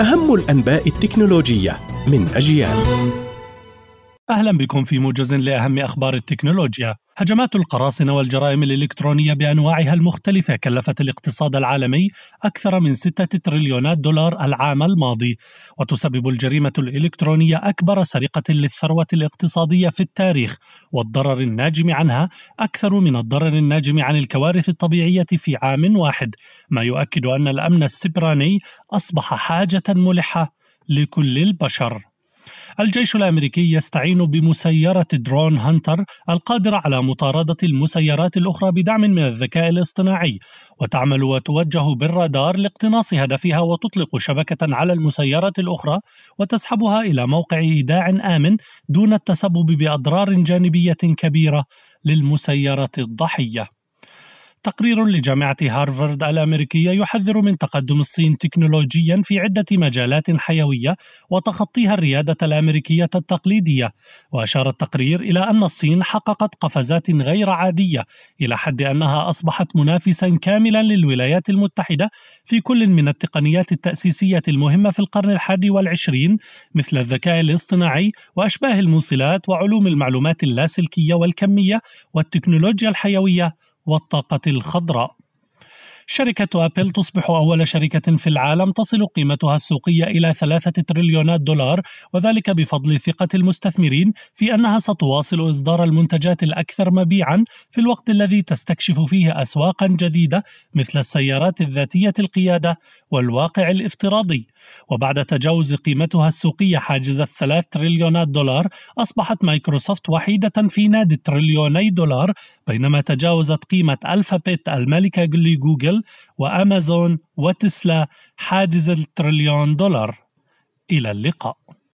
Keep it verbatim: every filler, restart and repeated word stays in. أهم الأنباء التكنولوجية من أجيال. أهلا بكم في موجز لأهم أخبار التكنولوجيا. هجمات القراصنة والجرائم الإلكترونية بأنواعها المختلفة كلفت الاقتصاد العالمي أكثر من ستة تريليونات دولار العام الماضي، وتسبب الجريمة الإلكترونية أكبر سرقة للثروة الاقتصادية في التاريخ، والضرر الناجم عنها أكثر من الضرر الناجم عن الكوارث الطبيعية في عام واحد، ما يؤكد أن الأمن السبراني أصبح حاجة ملحة لكل البشر. الجيش الأمريكي يستعين بمسيرة درون هنتر القادرة على مطاردة المسيرات الأخرى بدعم من الذكاء الاصطناعي، وتعمل وتوجه بالرادار لاقتناص هدفها، وتطلق شبكة على المسيرة الأخرى وتسحبها إلى موقع إيداع آمن دون التسبب بأضرار جانبية كبيرة للمسيرة الضحية. تقرير لجامعة هارفارد الأمريكية يحذر من تقدم الصين تكنولوجيا في عدة مجالات حيوية وتخطيها الريادة الأمريكية التقليدية، وأشار التقرير إلى أن الصين حققت قفزات غير عادية إلى حد أنها أصبحت منافسا كاملا للولايات المتحدة في كل من التقنيات التأسيسية المهمة في القرن الحادي والعشرين مثل الذكاء الاصطناعي وأشباه الموصلات وعلوم المعلومات اللاسلكية والكمية والتكنولوجيا الحيوية والطاقة الخضراء. شركة آبل تصبح أول شركة في العالم تصل قيمتها السوقية إلى ثلاثة تريليونات دولار، وذلك بفضل ثقة المستثمرين في أنها ستواصل إصدار المنتجات الأكثر مبيعاً في الوقت الذي تستكشف فيه أسواقاً جديدة مثل السيارات الذاتية القيادة والواقع الافتراضي. وبعد تجاوز قيمتها السوقية حاجز الثلاث تريليونات دولار، أصبحت مايكروسوفت وحيدة في نادي التريليوني دولار، بينما تجاوزت قيمة ألفا بيت المالكة لجوجل وأمازون وتسلا حاجز التريليون دولار. إلى اللقاء.